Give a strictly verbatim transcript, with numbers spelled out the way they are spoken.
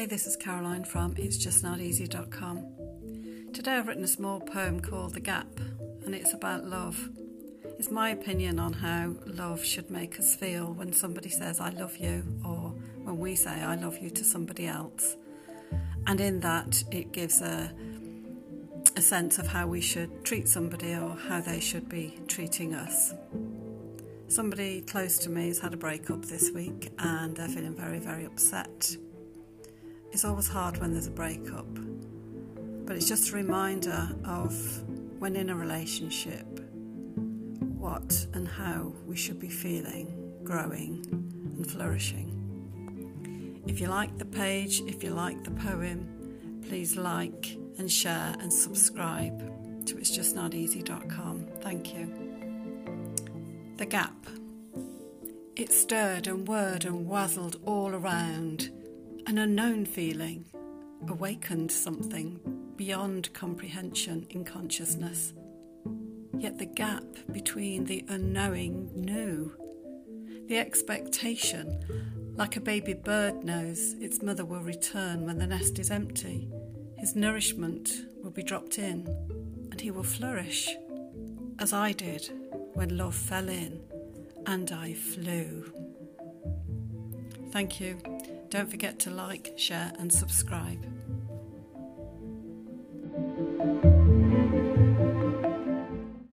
Hi, this is Caroline from it's just not easy dot com. Today I've written a small poem called The Gap, and it's about love. It's my opinion on how love should make us feel when somebody says I love you, or when we say I love you to somebody else. And in that it gives a, a sense of how we should treat somebody or how they should be treating us. Somebody close to me has had a breakup this week and they're feeling very, very upset. It's always hard when there's a breakup, but it's just a reminder of when in a relationship, what and how we should be feeling, growing and flourishing. If you like the page, if you like the poem, please like and share and subscribe to it's just not easy dot com. Thank you. The gap. It stirred and whirred and wazzled all around. An unknown feeling awakened something beyond comprehension in consciousness. Yet the gap between the unknowing knew. The expectation, like a baby bird knows its mother will return when the nest is empty. His nourishment will be dropped in and he will flourish, as I did when love fell in and I flew. Thank you. Don't forget to like, share and subscribe.